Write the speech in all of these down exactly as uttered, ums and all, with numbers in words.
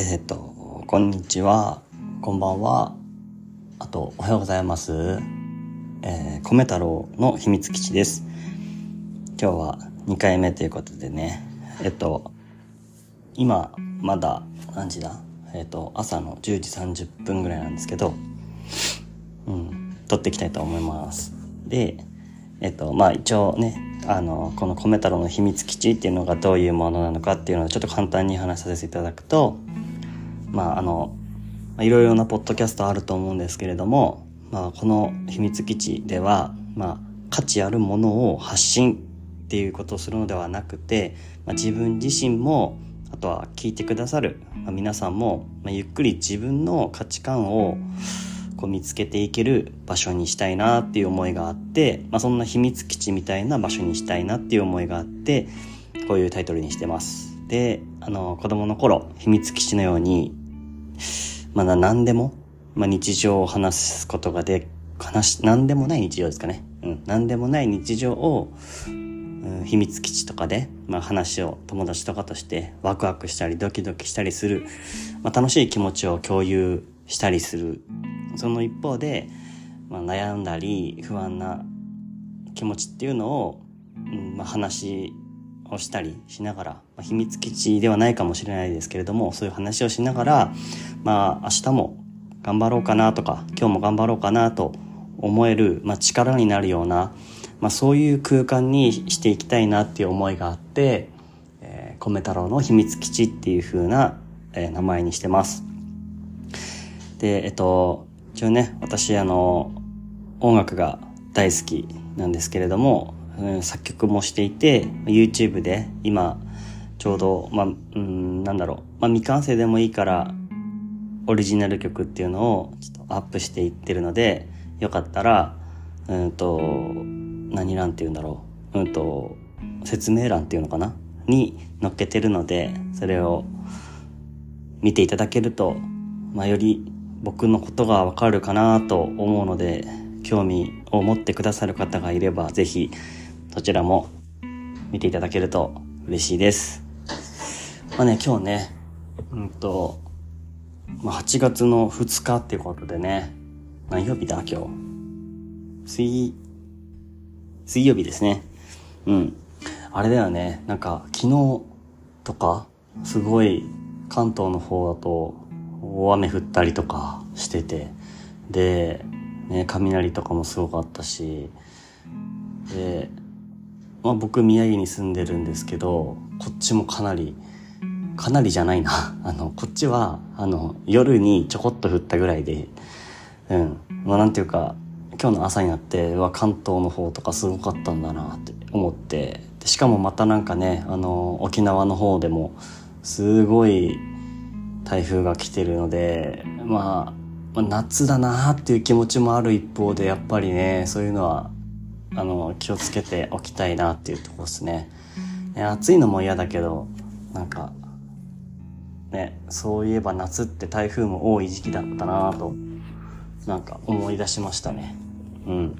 えっと、こんにちは、こんばんは、あとおはようございます。えー、米太郎の秘密基地です。今日はにかいめということでね、えっと、今まだ何時だ？えっと、朝のじゅうじさんじゅっぷんぐらいなんですけど、うん、撮っていきたいと思います。で、えっと、まあ一応ね、あのこの米太郎の秘密基地っていうのがどういうものなのかっていうのをちょっと簡単に話させていただくと、まああのいろいろなポッドキャストあると思うんですけれども、まあ、この秘密基地では、まあ、価値あるものを発信っていうことをするのではなくて、まあ、自分自身もあとは聞いてくださる、まあ、皆さんも、まあ、ゆっくり自分の価値観をこう見つけていける場所にしたいなっていう思いがあって、まあ、そんな秘密基地みたいな場所にしたいなっていう思いがあってこういうタイトルにしてます。で、あの子供の頃秘密基地のように、まあ、何でも、まあ、日常を話すことがで話何でもない日常ですかね、うん、何でもない日常を、うん、秘密基地とかで、まあ、話を友達とかとしてワクワクしたりドキドキしたりする、まあ、楽しい気持ちを共有したりする。その一方で、まあ、悩んだり不安な気持ちっていうのを、うんまあ、話をしたりしながら、まあ、秘密基地ではないかもしれないですけれども、そういう話をしながら、まあ、明日も頑張ろうかなとか今日も頑張ろうかなと思える、まあ、力になるような、まあ、そういう空間にしていきたいなっていう思いがあって、えー、米太郎の秘密基地っていう風な、えー、名前にしてます。で、えっと一応ね、私あの音楽が大好きなんですけれども、うん、作曲もしていて YouTube で今ちょうど、まあ、うん、なんだろう、まあ、未完成でもいいからオリジナル曲っていうのをちょっとアップしていってるので、よかったらうんと何欄っていうんだろう、うんと説明欄っていうのかなに載っけてるので、それを見ていただけると、まあ、より僕のことがわかるかなと思うので、興味を持ってくださる方がいればぜひそちらも見ていただけると嬉しいです。まあね、今日ね、うんと、まあ、はちがつのふつかっていうことでね、何曜日だ今日、水水曜日ですね。うんあれだよね、なんか昨日とかすごい関東の方だと大雨降ったりとかしてて、で、ね、雷とかもすごかったし、で、まあ、僕宮城に住んでるんですけど、こっちもかなりかなりじゃないなあのこっちはあの夜にちょこっと降ったぐらいで、うんまあ、なんていうか今日の朝になっては関東の方とかすごかったんだなって思って、でしかもまたなんかね、あの沖縄の方でもすごい台風が来てるので、まあ、まあ夏だなっていう気持ちもある一方で、やっぱりね、そういうのはあの気をつけておきたいなっていうところですね。ね、暑いのも嫌だけど、なんかね、そういえば夏って台風も多い時期だったなとなんか思い出しましたね。うん。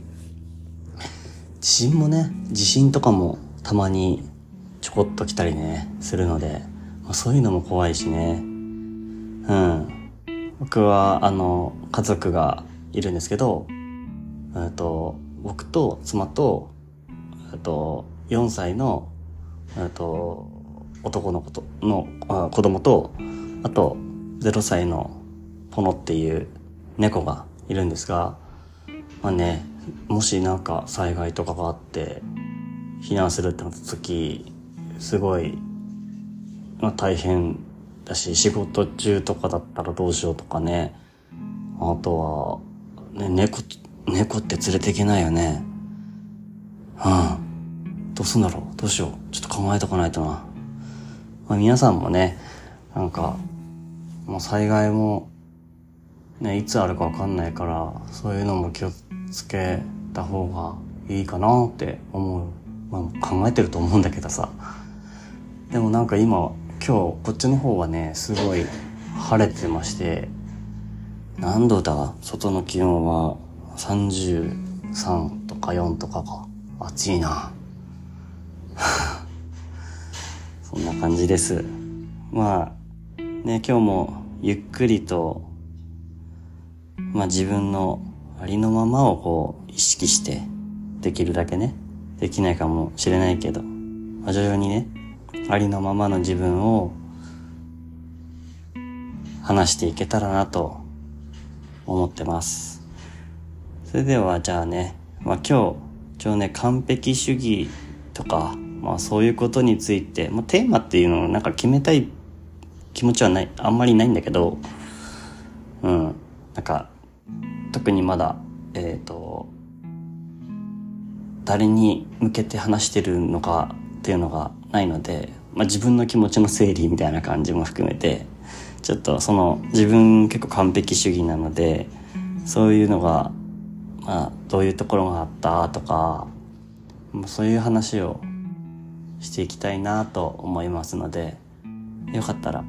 地震もね、地震とかもたまにちょこっと来たりねするので、まあ、そういうのも怖いしね。うん、僕はあの家族がいるんですけど、えっと僕と妻と、えっとよんさいの、えっと男の子とのあ子供と、あとゼロさいのポノっていう猫がいるんですが、まあね、もしなんか災害とかがあって避難するってなった時、すごい、まあ、大変だし、仕事中とかだったらどうしようとかね。あとは、ね、猫、猫って連れていけないよね。うん。どうすんだろう？どうしよう？ちょっと考えとかないとな。まあ、皆さんもね、なんか、もう災害も、ね、いつあるかわかんないから、そういうのも気をつけた方がいいかなって思う。まあ、考えてると思うんだけどさ。でもなんか今、今日こっちの方はね、すごい晴れてまして、何度だ、外の気温はさんじゅうさんとかよんとかか、暑いなそんな感じです。まあね、今日もゆっくりと、まあ、自分のありのままをこう意識して、できるだけね、できないかもしれないけど、まあ、徐々にね、ありのままの自分を話していけたらなと思ってます。それではじゃあね、まあ、今日ちょうどね、完璧主義とか、まあ、そういうことについて、まあ、テーマっていうのをなんか決めたい気持ちはないあんまりないんだけど、うん、なんか特にまだ、えーと、誰に向けて話してるのかっていうのがないので、まあ、自分の気持ちの整理みたいな感じも含めて、ちょっとその自分結構完璧主義なので、そういうのが、まあ、どういうところがあったとか、そういう話をしていきたいなと思いますので、よかったら、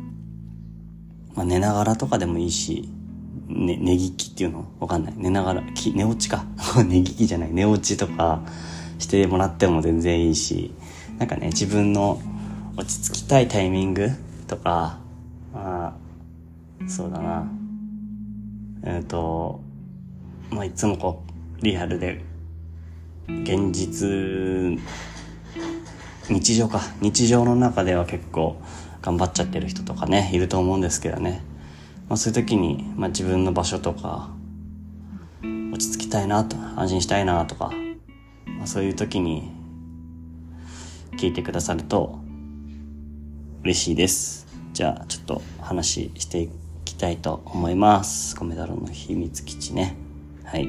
まあ、寝ながらとかでもいいし、ね、寝聞きっていうのわかんない。寝ながら、き寝落ちか。寝聞きじゃない。寝落ちとかしてもらっても全然いいし、なんかね、自分の落ち着きたいタイミングとか、まあ、そうだな。えっと、まあ、いつもこう、リアルで、現実、日常か。日常の中では結構頑張っちゃってる人とかね、いると思うんですけどね。まあ、そういう時に、まあ、自分の場所とか、落ち着きたいなと、安心したいなとか、まあ、そういう時に聞いてくださると嬉しいです。じゃあちょっと話していきたいと思います。米太郎の秘密基地ね。はい。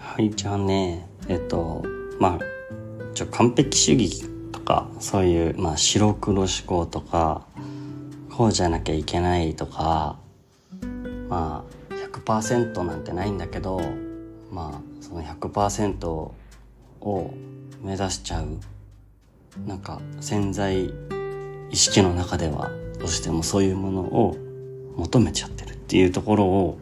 はい、じゃあね、えっと、まあ、ちょ完璧主義とか、そういう、まあ、白黒思考とか、こうじゃなきゃいけないとか、まあ、ひゃくパーセント なんてないんだけど、まあ、その ひゃくパーセント を目指しちゃう、なんか、潜在意識の中では、どうしてもそういうものを求めちゃってるっていうところを、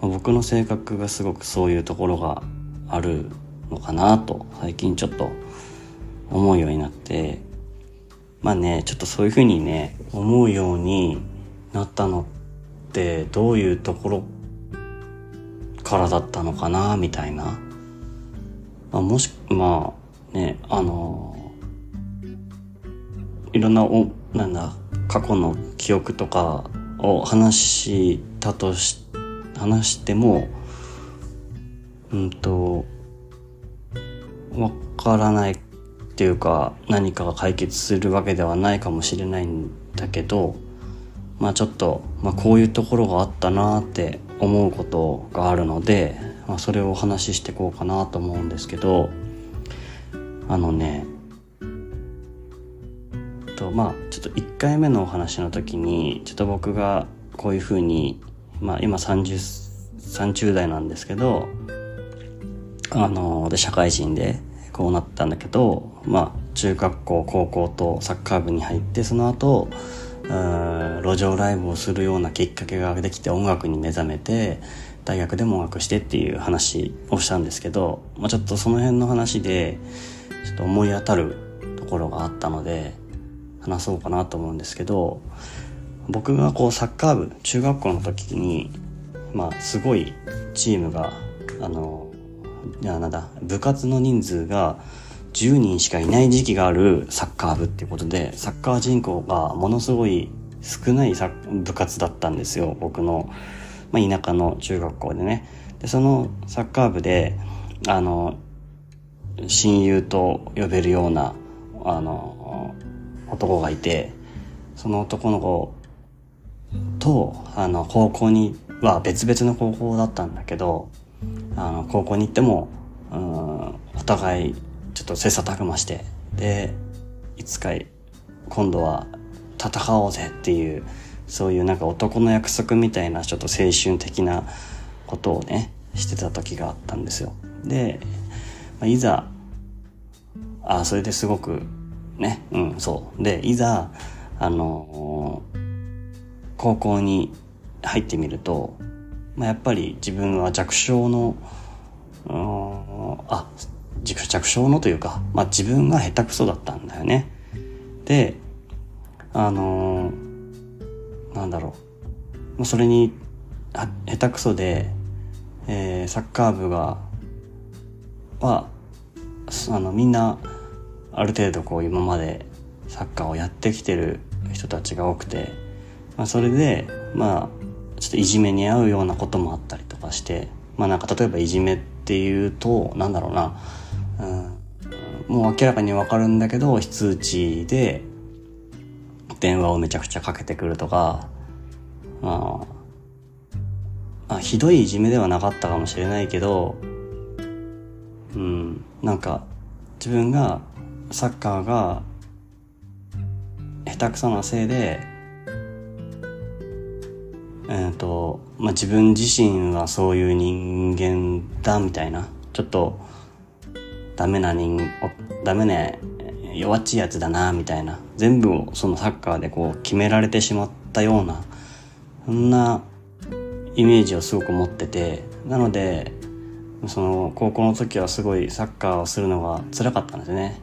僕の性格がすごくそういうところがあるのかなと最近ちょっと思うようになって、まあね、ちょっとそういうふうにね、思うようになったのってどういうところからだったのかなみたいな、まあ、もしまあね、あのいろんなおなんだ過去の記憶とかを話したとして話しても、うんと、わからないっていうか、何かが解決するわけではないかもしれないんだけど、まあちょっと、まあ、こういうところがあったなって思うことがあるので、まあ、それをお話ししていこうかなと思うんですけど、あのね、とまあちょっといっかいめのお話の時に、ちょっと僕がこういうふうにまあ、今さんじゅう代なんですけど、あので社会人でこうなったんだけど、まあ、中学校高校とサッカー部に入って、その後路上ライブをするようなきっかけができて、音楽に目覚めて大学でも音楽してっていう話をしたんですけど、まあ、ちょっとその辺の話でちょっと思い当たるところがあったので話そうかなと思うんですけど、僕がこうサッカー部、中学校の時に、まあすごいチームが、あの、いやなんだ、部活の人数がじゅうにんしかいない時期があるサッカー部っていうことで、サッカー人口がものすごい少ない部活だったんですよ、僕の、まあ、田舎の中学校でね。で、そのサッカー部で、あの、親友と呼べるような、あの、男がいて、その男の子と、あの、高校には別々の高校だったんだけど、あの、高校に行っても、うん、お互いちょっと切磋琢磨して、で、いつか今度は戦おうぜっていう、そういうなんか男の約束みたいな、ちょっと青春的なことをね、してた時があったんですよ。で、まあ、いざ、あそれですごくね、うん、そうでいざあの高校に入ってみると、まあ、やっぱり自分は弱小のあ弱小のというか、まあ、自分が下手くそだったんだよね。であのなんだろう、それに下手くそで、えー、サッカー部がはあのみんなある程度こう今までサッカーをやってきてる人たちが多くて、まあ、それでまあちょっといじめに遭うようなこともあったりとかして、まあ、なんか例えばいじめっていうとなんだろうな、うん、もう明らかに分かるんだけど非通知で電話をめちゃくちゃかけてくるとか、まあ、あひどいいじめではなかったかもしれないけど、うん、なんか自分がサッカーが下手くそなせいで、えーとまあ、自分自身はそういう人間だみたいな、ちょっとダメな人ダメね弱っちいやつだなみたいな、全部をそのサッカーでこう決められてしまったような、そんなイメージをすごく持ってて、なのでその高校の時はすごいサッカーをするのが辛かったんですね。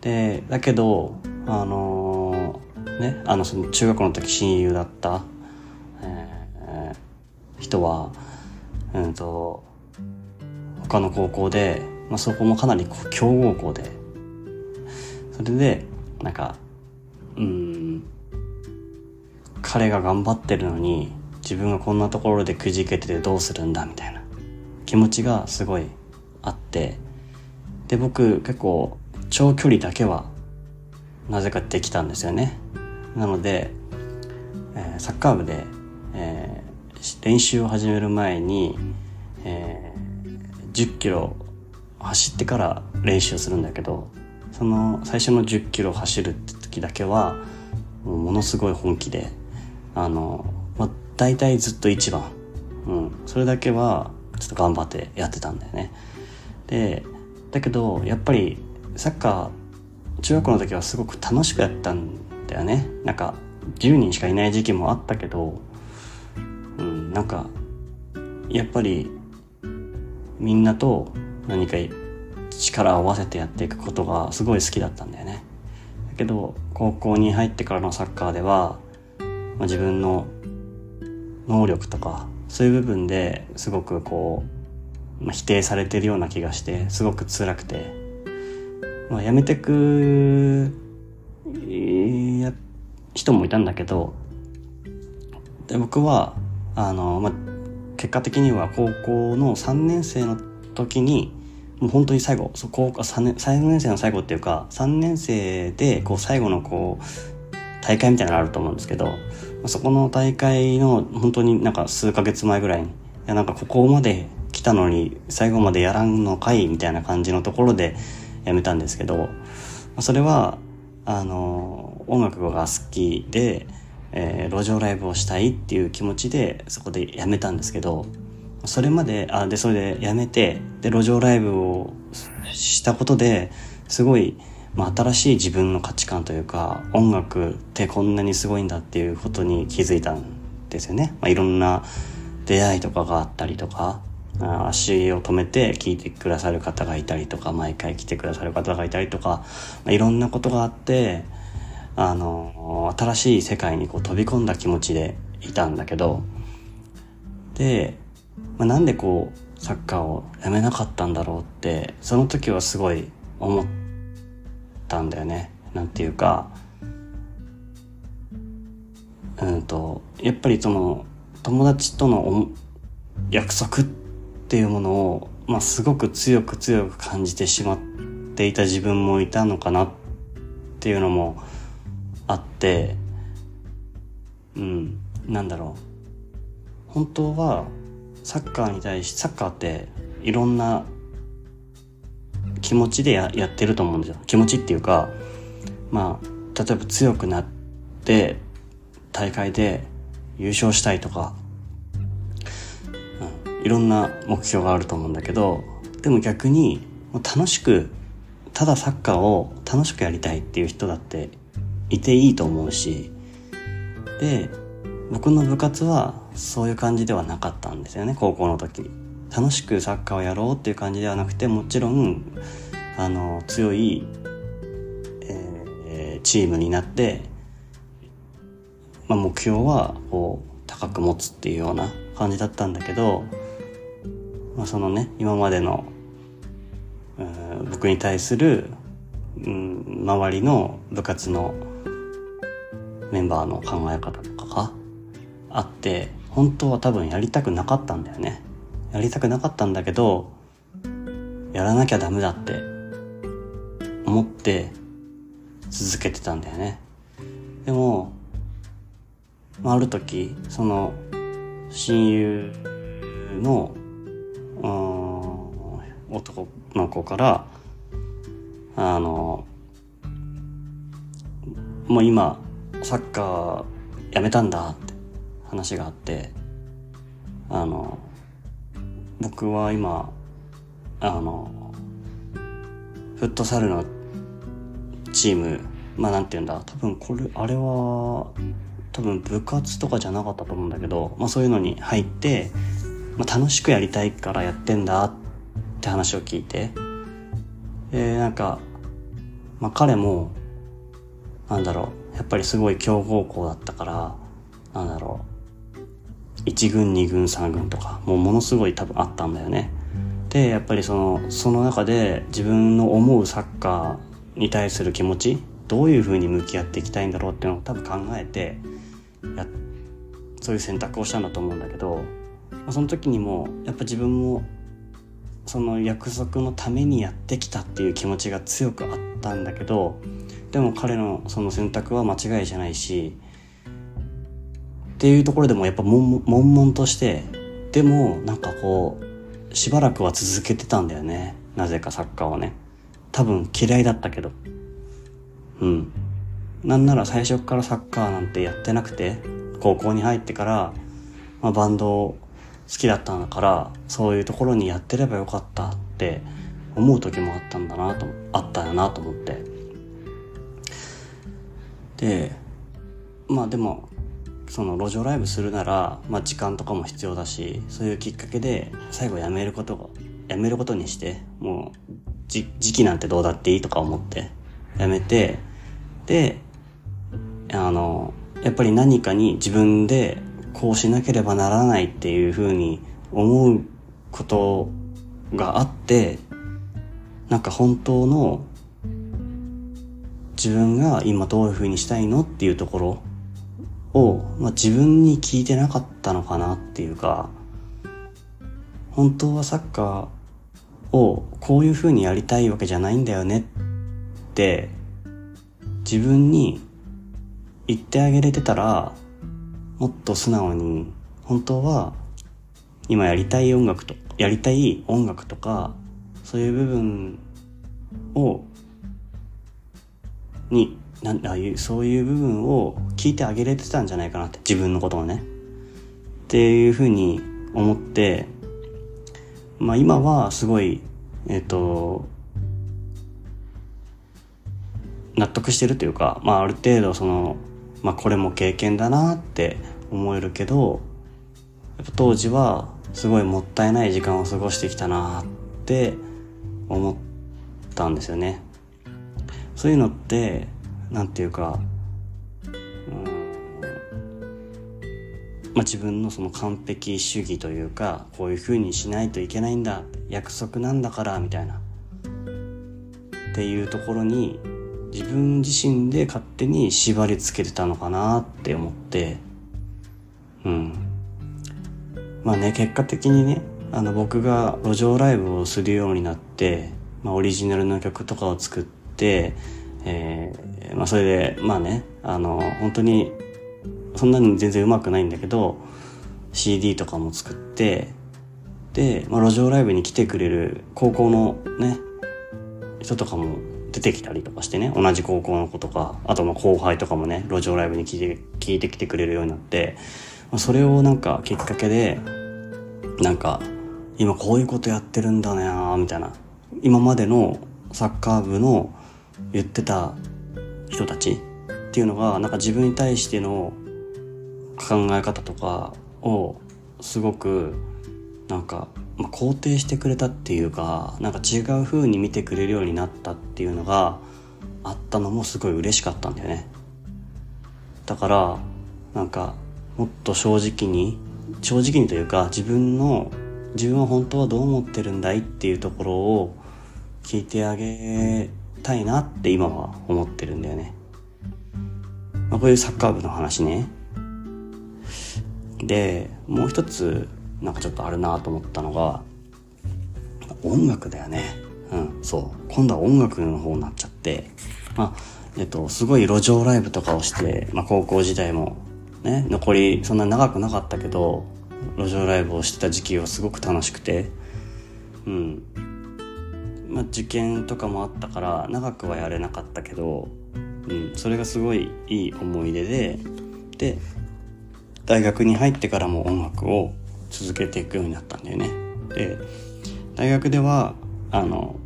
でだけどあのー、ねあのその中学の時親友だった、えー、人はうんと他の高校で、まあ、そこもかなり強豪校で、それでなんかうーん彼が頑張ってるのに自分がこんなところでくじけててどうするんだみたいな気持ちがすごいあって、で僕結構長距離だけはなぜかできたんですよね。なので、えー、サッカー部で、えー、練習を始める前に、えー、じゅっキロ走ってから練習するんだけど、その最初のじゅっキロ走るって時だけはもうものすごい本気であの、まあ、大体ずっと一番、うん、それだけはちょっと頑張ってやってたんだよね。でだけどやっぱりサッカー中学校の時はすごく楽しくやったんだよね。なんかじゅうにんしかいない時期もあったけど、うん、なんかやっぱりみんなと何か力を合わせてやっていくことがすごい好きだったんだよね。だけど高校に入ってからのサッカーでは、まあ、自分の能力とかそういう部分ですごくこう、まあ、否定されてるような気がしてすごく辛くて、まあ、辞めてく人もいたんだけど、で僕はあの、まあ、結果的には高校のさんねん生の時にもう本当に最後、高校3年、さんねん生の最後っていうかさんねん生でこう最後のこう大会みたいなのがあると思うんですけど、そこの大会の本当になんか数ヶ月前ぐらいに、いやなんかここまで来たのに最後までやらんのかいみたいな感じのところでやめたんですけど、それはあの音楽が好きで、えー、路上ライブをしたいっていう気持ちでそこでやめたんですけど、それまであでそれでやめてで路上ライブをしたことですごい、まあ、新しい自分の価値観というか音楽ってこんなにすごいんだっていうことに気づいたんですよね。まあ、いろんな出会いとかがあったりとか、足を止めて聴いてくださる方がいたりとか、毎回来てくださる方がいたりとか、いろんなことがあってあの新しい世界にこう飛び込んだ気持ちでいたんだけど、で、まあ、なんでこうサッカーをやめなかったんだろうってその時はすごい思ったんだよね。なんていうかうんとやっぱりその友達との約束ってっていうものを、まあ、すごく強く強く感じてしまっていた自分もいたのかなっていうのもあって、うん、なんだろう、本当はサッカーに対し、サッカーっていろんな気持ちで や, やってると思うんですよ。気持ちっていうか、まあ、例えば強くなって大会で優勝したいとかいろんな目標があると思うんだけど、でも逆に楽しくただサッカーを楽しくやりたいっていう人だっていていいと思うし、で僕の部活はそういう感じではなかったんですよね。高校の時楽しくサッカーをやろうっていう感じではなくて、もちろんあの強い、えー、チームになって、まあ、目標はこう高く持つっていうような感じだったんだけど、まあ、そのね今までの僕に対する、うん、周りの部活のメンバーの考え方とかがあって、本当は多分やりたくなかったんだよね。やりたくなかったんだけど、やらなきゃダメだって思って続けてたんだよね。でも、まあ、ある時その親友の男の子からあのもう今サッカーやめたんだって話があって、あの僕は今あのフットサルのチーム、まあなんていうんだ、多分これあれは多分部活とかじゃなかったと思うんだけど、まあ、そういうのに入って、まあ、楽しくやりたいからやってんだって話を聞いて、でなんか、まあ、彼もなんだろうやっぱりすごい強豪校だったから、なんだろういち軍に軍さん軍とかもうものすごい多分あったんだよね。でやっぱりそのその中で自分の思うサッカーに対する気持ち、どういう風に向き合っていきたいんだろうっていうのを多分考えてやそういう選択をしたんだと思うんだけど、その時にもやっぱ自分もその約束のためにやってきたっていう気持ちが強くあったんだけど、でも彼のその選択は間違いじゃないしっていうところでもやっぱ悶々として、でもなんかこうしばらくは続けてたんだよね、なぜかサッカーをね。多分嫌いだったけど、うんなんなら最初からサッカーなんてやってなくて、高校に入ってから、まあ、バンドを好きだったんだからそういうところにやってればよかったって思う時もあったんだなとあったよなと思って、でまあでもその路上ライブするなら、まあ、時間とかも必要だし、そういうきっかけで最後やめることがやめることにして、もうじ時期なんてどうだっていいとか思ってやめて、であのやっぱり何かに自分でこうしなければならないっていう風に思うことがあって、なんか本当の自分が今どういう風にしたいのっていうところを、まあ、自分に聞いてなかったのかなっていうか、本当はサッカーをこういう風にやりたいわけじゃないんだよねって自分に言ってあげれてたら、もっと素直に本当は今やりたい音楽とやりたい音楽とかそういう部分をになんあいうそういう部分を聞いてあげれてたんじゃないかなって、自分のことをねっていうふうに思って、まあ今はすごいえっと納得してるというか、まあある程度そのまあ、これも経験だなって思えるけど、やっぱ当時はすごいもったいない時間を過ごしてきたなって思ったんですよね。そういうのってなんていうか、うんまあ、自分のその完璧主義というか、こういう風にしないといけないんだ、約束なんだからみたいなっていうところに自分自身で勝手に縛りつけてたのかなって思って、うん。まあね、結果的にね、あの僕が路上ライブをするようになって、まあオリジナルの曲とかを作って、えー、まあそれで、まあね、あの、本当に、そんなに全然上手くないんだけど、シーディー とかも作って、で、まあ路上ライブに来てくれる高校のね、人とかも、出てきたりとかしてね、同じ高校の子とか、あとまあ後輩とかもね、路上ライブに聞いて、聞いてきてくれるようになって、それをなんかきっかけで、なんか今こういうことやってるんだねみたいな、今までのサッカー部の言ってた人たちっていうのがなんか自分に対しての考え方とかをすごくなんか肯定してくれたっていうか、なんか違う風に見てくれるようになったっていうのがあったのもすごい嬉しかったんだよね。だからなんかもっと正直に正直にというか自分の自分は本当はどう思ってるんだいっていうところを聞いてあげたいなって今は思ってるんだよね。まあ、こういうサッカー部の話ね。でもう一つなんかちょっとあるなと思ったのが音楽だよね。うん、そう今度は音楽の方になっちゃって、まあえっと、すごい路上ライブとかをして、まあ、高校時代もね残りそんな長くなかったけど路上ライブをしてた時期はすごく楽しくて、うんまあ、受験とかもあったから長くはやれなかったけど、うん、それがすごいいい思い出で、で大学に入ってからも音楽を続けていくようになったんだよね。で大学ではあの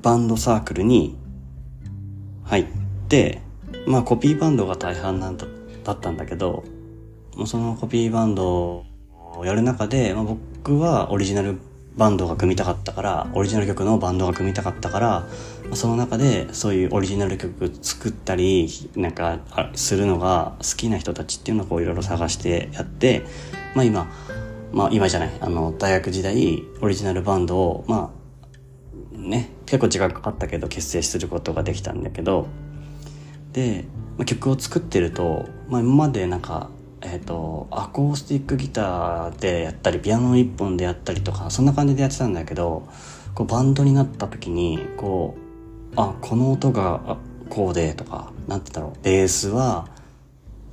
バンドサークルに入って、まあ、コピーバンドが大半なん だ, だったんだけどそのコピーバンドをやる中で、まあ、僕はオリジナルバンドが組みたかったからオリジナル曲のバンドが組みたかったから、まあ、その中でそういうオリジナル曲作ったりなんかするのが好きな人たちっていうのをこういろいろ探してやって、まあ、今、まあ、今じゃないあの大学時代オリジナルバンドをまあね結構時間かかったけど結成することができたんだけど、で、まあ、曲を作ってると、まあ、今までなんかえーと、アコースティックギターでやったりピアノ一本でやったりとかそんな感じでやってたんだけど、こうバンドになった時にこうあこの音がこうでとかなんて言うんだろう、ベースは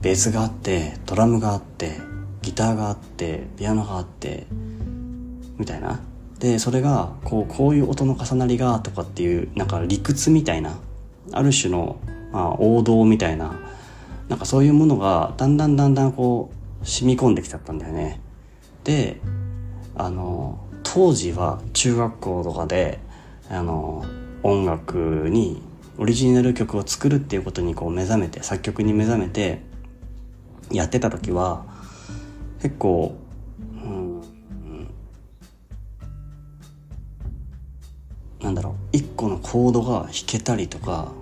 ベースがあってドラムがあってギターがあってピアノがあってみたいな、でそれがこう、こういう音の重なりがとかっていうなんか理屈みたいなある種の、まあ、王道みたいななんかそういうものがだんだんだんだんこう染み込んできちゃったんだよね。で、あの当時は中学校とかであの音楽にオリジナル曲を作るっていうことにこう目覚めて作曲に目覚めてやってた時は結構、うん、なんだろう一個のコードが弾けたりとか、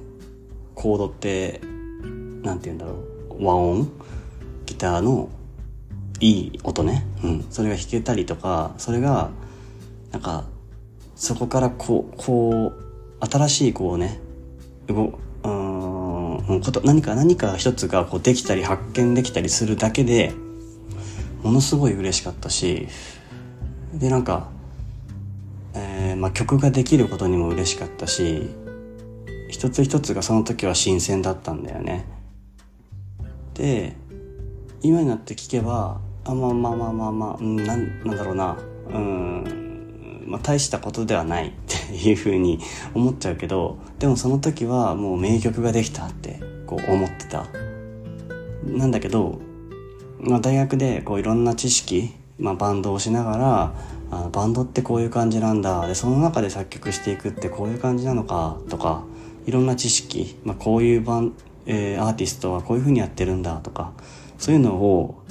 コードってなんて言うんだろう和音ギターのいい音ね、うん、それが弾けたりとか、それがなんかそこからこう、こう新しいこうね動うーんこと何か何か一つがこうできたり発見できたりするだけでものすごい嬉しかったし、でなんか、えーまあ、曲ができることにも嬉しかったし、一つ一つがその時は新鮮だったんだよね。で今になって聞けばあまあまあまあまあまあ、うん、な, んなんだろうなうん、まあ、大したことではないっていうふうに思っちゃうけど、でもその時はもう名曲ができたってこう思ってたなんだけど、まあ、大学でこういろんな知識、まあ、バンドをしながらあバンドってこういう感じなんだでその中で作曲していくってこういう感じなのかとかいろんな知識、まあ、こういうバンえー、アーティストはこういう風にやってるんだとかそういうのを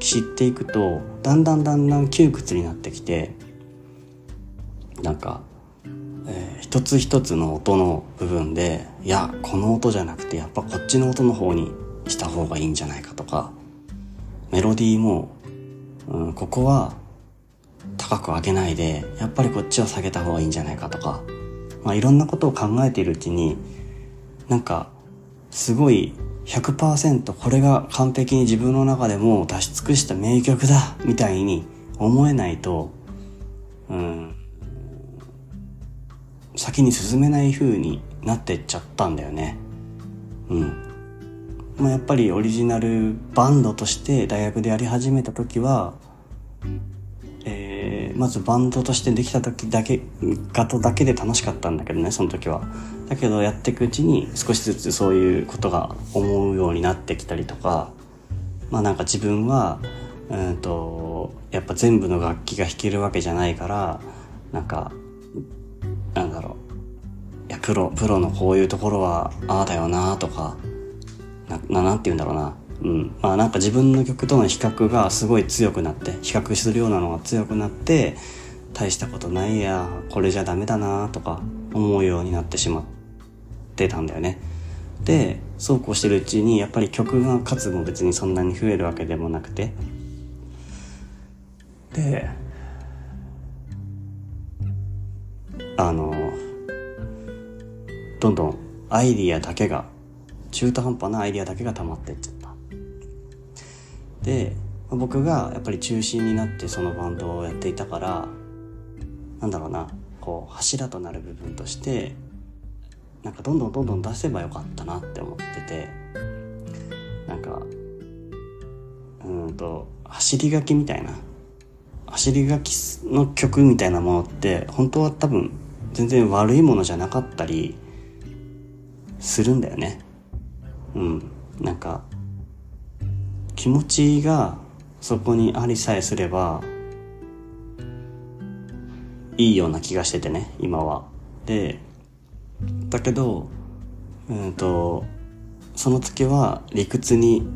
知っていくとだんだんだんだん窮屈になってきて、なんか、えー、一つ一つの音の部分でいやこの音じゃなくてやっぱこっちの音の方にした方がいいんじゃないかとか、メロディーも、うん、ここは高く上げないでやっぱりこっちは下げた方がいいんじゃないかとか、まあ、いろんなことを考えているうちになんかすごい ひゃくパーセント これが完璧に自分の中でも出し尽くした名曲だみたいに思えないと、うん、先に進めない風になってっちゃったんだよね。うん。まあ、やっぱりオリジナルバンドとして大学でやり始めた時は、えー、まずバンドとしてできた時だけガトだけで楽しかったんだけどねその時は。だけどやっていくうちに少しずつそういうことが思うようになってきたりとか、まあなんか自分はうんとやっぱ全部の楽器が弾けるわけじゃないから、なんかなんだろうプロプロのこういうところはああだよなとか な, な, なんて言うんだろうな、うん、まあなんか自分の曲との比較がすごい強くなって比較するようなのが強くなって大したことないやこれじゃダメだなとか思うようになってしまってたんだよね。でそうこうしてるうちにやっぱり曲が数も別にそんなに増えるわけでもなくて、であのどんどんアイディアだけが中途半端なアイディアだけが溜まっていっちゃった。で僕がやっぱり中心になってそのバンドをやっていたから、なんだろうな、こう柱となる部分としてなんかどんどんどんどん出せばよかったなって思ってて、なんかうんと走り書きみたいな走り書きの曲みたいなものって本当は多分全然悪いものじゃなかったりするんだよね。うん、なんか気持ちがそこにありさえすればいいような気がしててね、今は。でだけどうんとその時は理屈に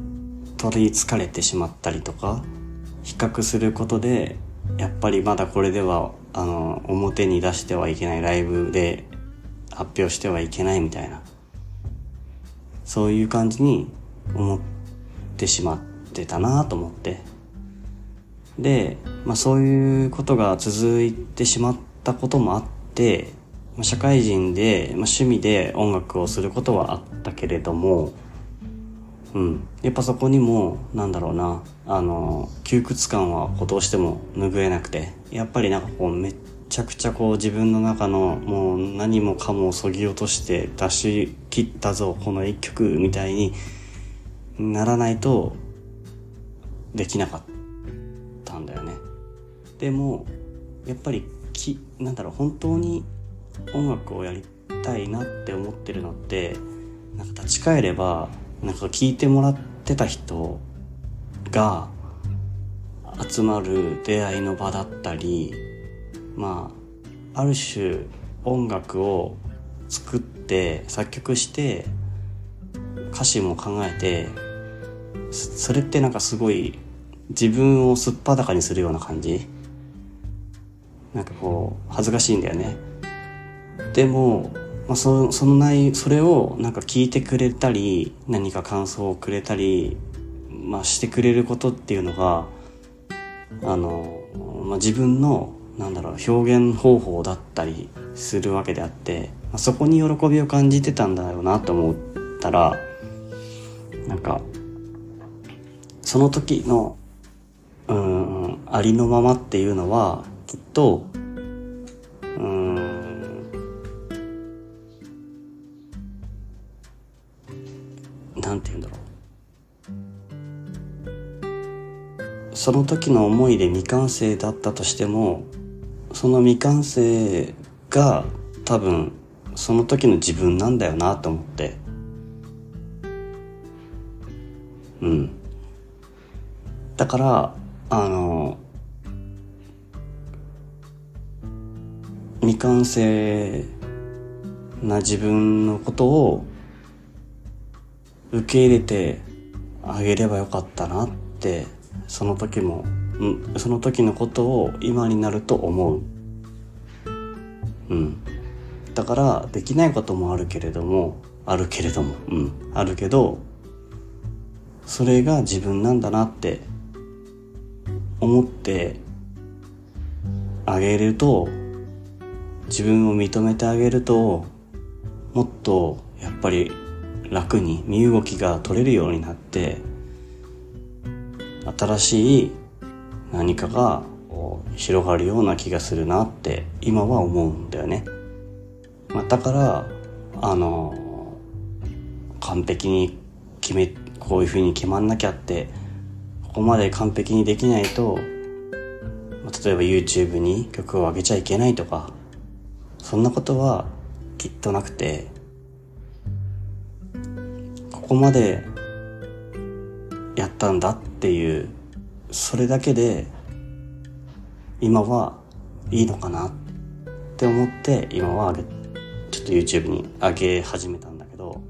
取りつかれてしまったりとか、比較することでやっぱりまだこれではあの表に出してはいけない、ライブで発表してはいけないみたいな、そういう感じに思ってしまってたなと思って。で、まあ、そういうことが続いてしまったこともあって、まあ、社会人で、まあ、趣味で音楽をすることはあったけれども、うん、やっぱそこにもなんだろうな、あの窮屈感はこうどうしても拭えなくて、やっぱりなんかこうめっちゃくちゃこう自分の中のもう何もかもをそぎ落として出し切ったぞこの一曲みたいにならないとできなかったんだよね。でもやっぱりきなんだろう本当に音楽をやりたいなって思ってるのって、なんか立ち返ればなんか聞いてもらってた人が集まる出会いの場だったり、まあある種音楽を作って作曲して歌詞も考えて、それってなんかすごい自分をすっぱだかにするような感じ、なんかこう恥ずかしいんだよね。でもまあ、そ, そのないそれをなんか聞いてくれたり何か感想をくれたり、まあ、してくれることっていうのがあの、まあ、自分のなんだろう表現方法だったりするわけであって、まあ、そこに喜びを感じてたんだよなと思ったら、なんかその時のうーんありのままっていうのはきっとうーんなんて言うんだろう、その時の思いで未完成だったとしても、その未完成が多分その時の自分なんだよなと思って、うんだからあの未完成な自分のことを受け入れてあげればよかったなって、その時もその時のことを今になると思う。うんだからできないこともあるけれどもあるけれどもうんあるけど、それが自分なんだなって思ってあげると、自分を認めてあげると、もっとやっぱり楽に身動きが取れるようになって、新しい何かが広がるような気がするなって今は思うんだよね。まあ、だからあの完璧に決めこういう風に決まんなきゃって、ここまで完璧にできないと、例えば YouTube に曲を上げちゃいけないとか、そんなことはきっとなくて、ここまでやったんだっていう、それだけで今はいいのかなって思って、今はちょして YouTube に上げ始めたんだけど、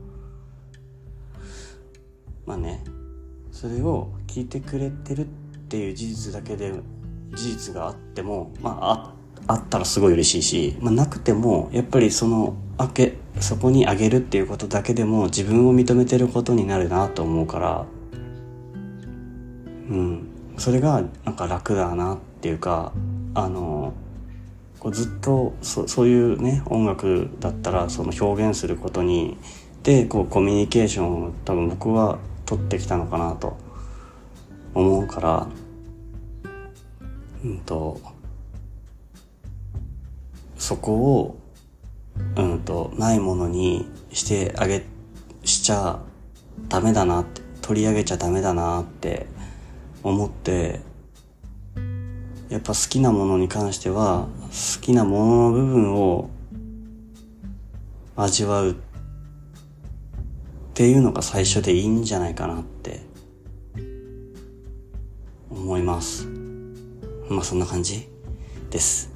まあね、それを聞いてくれてるっていう事実だけで、事実があっても、まあ、あ, あったらすごい嬉しいし、まあ、なくてもやっぱりそのあけそこにあげるっていうことだけでも自分を認めてることになるなと思うから、うん、それがなんか楽だなっていうか、あのこうずっと そ, そういうね音楽だったらその表現することにでこうコミュニケーションを多分僕は取ってきたのかなと思うから、うんとそこをうんとないものにしてあげしちゃダメだなって、取り上げちゃダメだなって思って、やっぱ好きなものに関しては好きなものの部分を味わうっていうのが最初でいいんじゃないかなって思います。まあそんな感じです。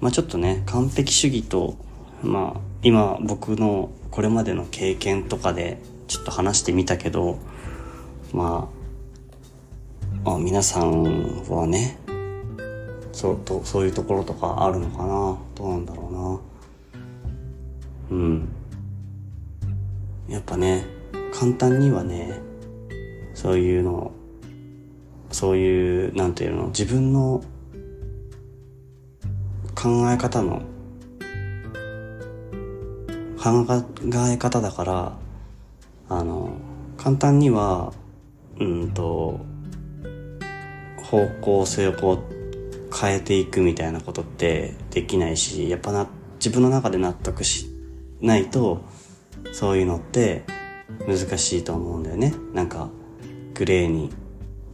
まあちょっとね、完璧主義とまあ今僕のこれまでの経験とかでちょっと話してみたけど、まあまあ、皆さんはね、そうと、そういうところとかあるのかな、どうなんだろうな。うん。やっぱね、簡単にはね、そういうの、そういう、なんていうの、自分の考え方の、考え方だから、あの、簡単には、うんと、方向性をこう変えていくみたいなことってできないし、やっぱな自分の中で納得しないとそういうのって難しいと思うんだよね。なんかグレーに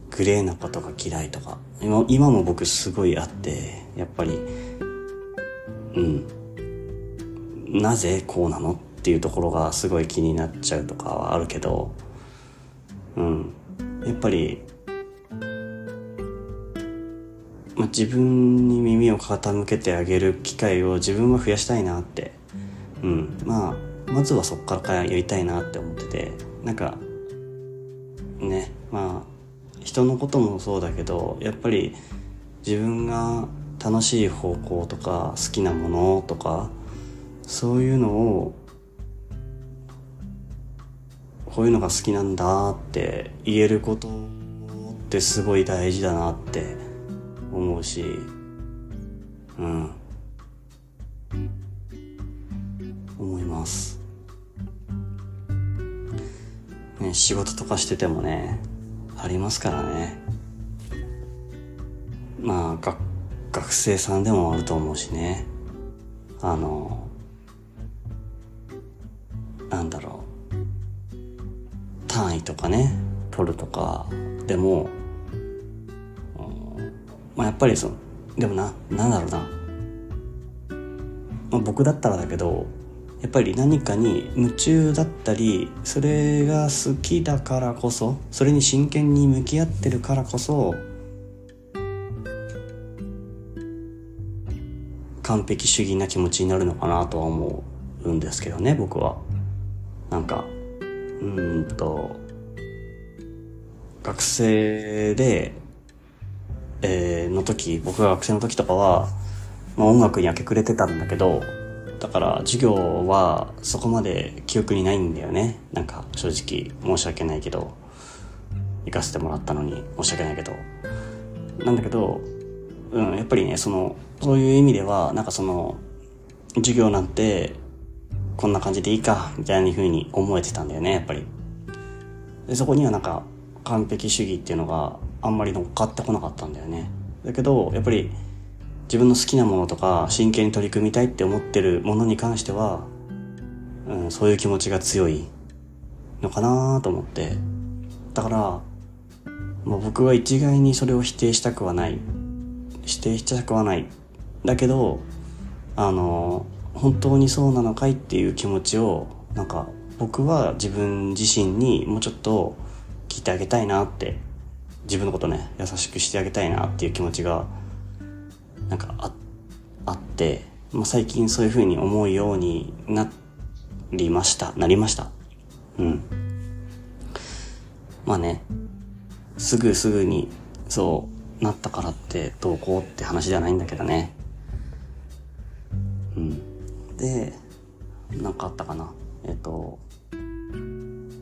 グレーなことが嫌いとか 今, 今も僕すごいあって、やっぱりうんなぜこうなのっていうところがすごい気になっちゃうとかはあるけど、うんやっぱりまあ、自分に耳を傾けてあげる機会を自分は増やしたいなって、うん、まあまずはそこからやりたいなって思ってて、なんかね、まあ人のこともそうだけど、やっぱり自分が楽しい方向とか好きなものとかそういうのを、こういうのが好きなんだって言えることってすごい大事だなって思うし、うん、思います、ね、仕事とかしててもねありますからね。まあが学生さんでもあると思うしね、あのなんだろう、単位とかね取るとかでもまあやっぱりその、でもな、なんだろうな。まあ僕だったらだけど、やっぱり何かに夢中だったり、それが好きだからこそ、それに真剣に向き合ってるからこそ、完璧主義な気持ちになるのかなとは思うんですけどね、僕は。なんか、うーんと、学生で、えー、の時僕が学生の時とかは、まあ、音楽に明け暮れてたんだけど、だから授業はそこまで記憶にないんだよね。なんか正直申し訳ないけど、行かせてもらったのに申し訳ないけど、なんだけど、うん、やっぱりね、そのそういう意味ではなんかその授業なんてこんな感じでいいかみたいな風に思えてたんだよね、やっぱり。でそこにはなんか完璧主義っていうのがあんまり乗っかってこなかったんだよね。だけどやっぱり自分の好きなものとか真剣に取り組みたいって思ってるものに関しては、うん、そういう気持ちが強いのかなと思って、だから、まあ、僕は一概にそれを否定したくはない否定したくはないだけど、あの本当にそうなのかいっていう気持ちをなんか僕は自分自身にもうちょっと聞いてあげたいなって、自分のことね優しくしてあげたいなっていう気持ちがなんか あ, あって、まあ、最近そういう風に思うようになりましたなりましたうんまあね、すぐすぐにそうなったからってどうこうって話じゃないんだけどね。うんでなんかあったかなえっと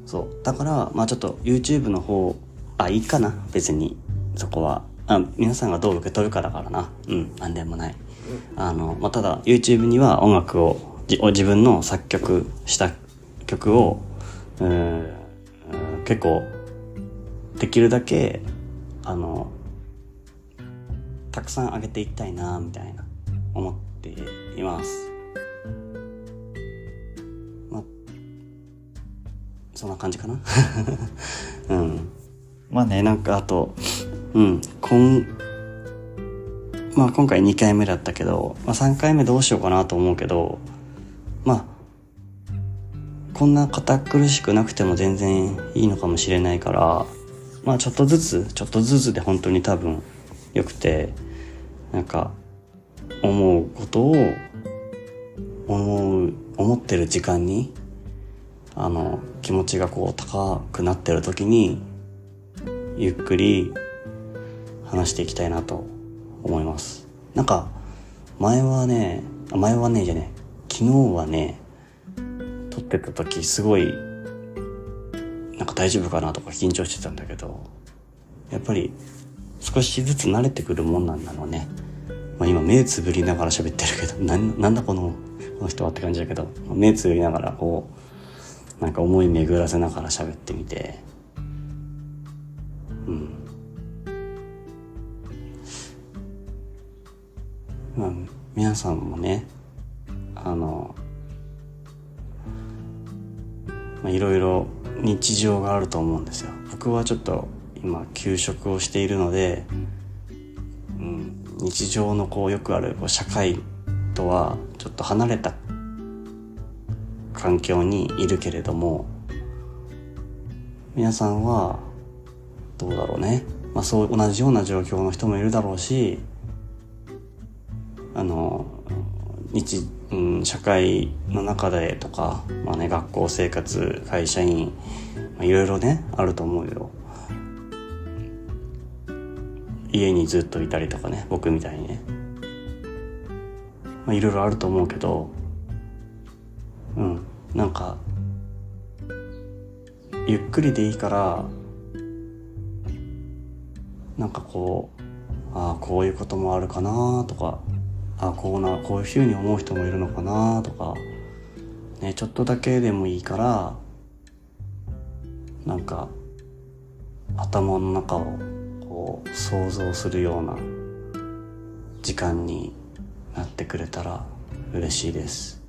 そうだからまあちょっと YouTube の方あいいかな別にそこはあ皆さんがどう受け取るかだからなうんなんでもないあの、まあ、ただ YouTube には音楽をじ自分の作曲した曲をうーん結構できるだけあのたくさん上げていきたいなみたいな思っています。まあそんな感じかな。うん。まあねなんかあとうんこんまあ今回にかいめだったけど、まあ、さんかいめどうしようかなと思うけど、まあこんな堅苦しくなくても全然いいのかもしれないから、まあちょっとずつちょっとずつで本当に多分よくて、なんか思うことを思う思ってる時間にあの気持ちがこう高くなってる時にゆっくり話していきたいなと思います。なんか前はね、前はねじゃね、昨日はね。撮ってた時すごいなんか大丈夫かなとか緊張してたんだけどやっぱり少しずつ慣れてくるもんなんだろうね、まあ、今目つぶりながら喋ってるけど な, なんだこ の, この人はって感じだけど目つぶりながらこうなんか思い巡らせながら喋ってみてうん、まあ、皆さんもねあのいろいろ日常があると思うんですよ。僕はちょっと今休職をしているので、うん、日常のこうよくあるこう社会とはちょっと離れた環境にいるけれども皆さんはどうだろうね、まあ、そう同じような状況の人もいるだろうしあの日うん、社会の中でとか、まあね、学校生活会社員、まあ、いろいろねあると思うよ。家にずっといたりとかね僕みたいにね、まあ、いろいろあると思うけどうんなんかゆっくりでいいからなんかこうああこういうこともあるかなとかあこうなこういうふうに思う人もいるのかなとか、ね、ちょっとだけでもいいからなんか頭の中をこう想像するような時間になってくれたら嬉しいです。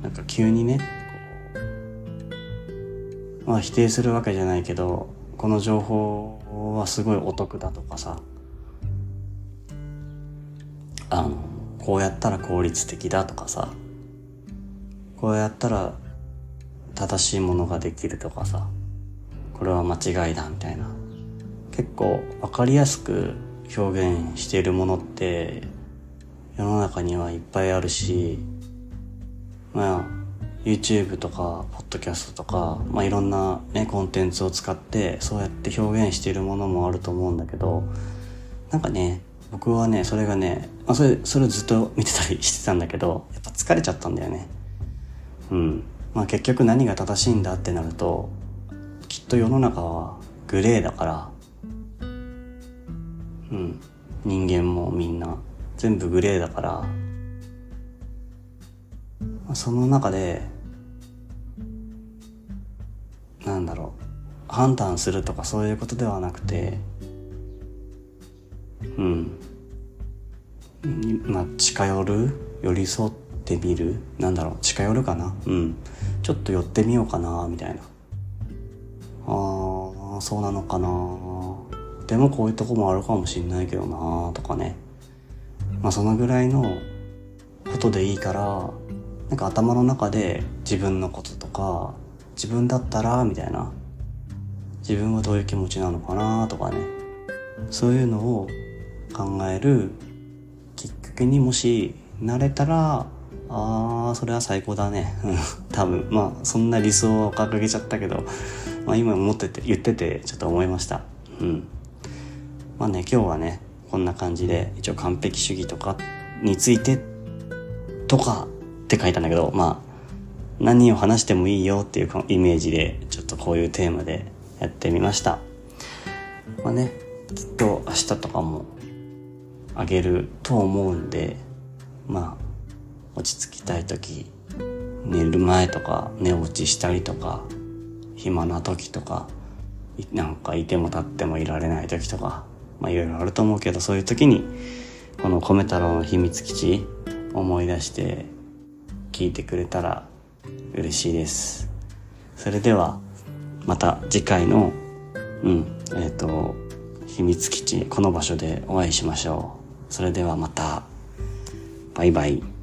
なんか急にねまあ否定するわけじゃないけどこの情報はすごいお得だとかさあのこうやったら効率的だとかさこうやったら正しいものができるとかさこれは間違いだみたいな結構分かりやすく表現しているものって世の中にはいっぱいあるしまあ YouTube とか Podcast とか、まあ、いろんな、ね、コンテンツを使ってそうやって表現しているものもあると思うんだけどなんかね僕はねそれがね、まあ、それそれをずっと見てたりしてたんだけどやっぱ疲れちゃったんだよね。うんまあ結局何が正しいんだってなるときっと世の中はグレーだからうん人間もみんな全部グレーだから、まあ、その中でなんだろう判断するとかそういうことではなくてうん、まあ近寄る寄り添ってみるなんだろう近寄るかなうんちょっと寄ってみようかなみたいなあーそうなのかなでもこういうとこもあるかもしんないけどなとかねまあそのぐらいのことでいいからなんか頭の中で自分のこととか自分だったらみたいな自分はどういう気持ちなのかなとかねそういうのを考えるきっかけにもしなれたら、あーそれは最高だね多分まあそんな理想を掲げちゃったけど、まあ、今思ってて言っててちょっと思いました。うんまあね、今日はねこんな感じで一応完璧主義とかについてとかって書いたんだけど、まあ何を話してもいいよっていうイメージでちょっとこういうテーマでやってみました。まあねきっと明日とかもあげると思うんで、まあ落ち着きたい時、寝る前とか寝落ちしたりとか暇な時とかなんかいても立ってもいられない時とか、まあいろいろあると思うけど、そういう時にこの米太郎の秘密基地思い出して聞いてくれたら嬉しいです。それではまた次回のうんえっと秘密基地この場所でお会いしましょう。それではまた、バイバイ。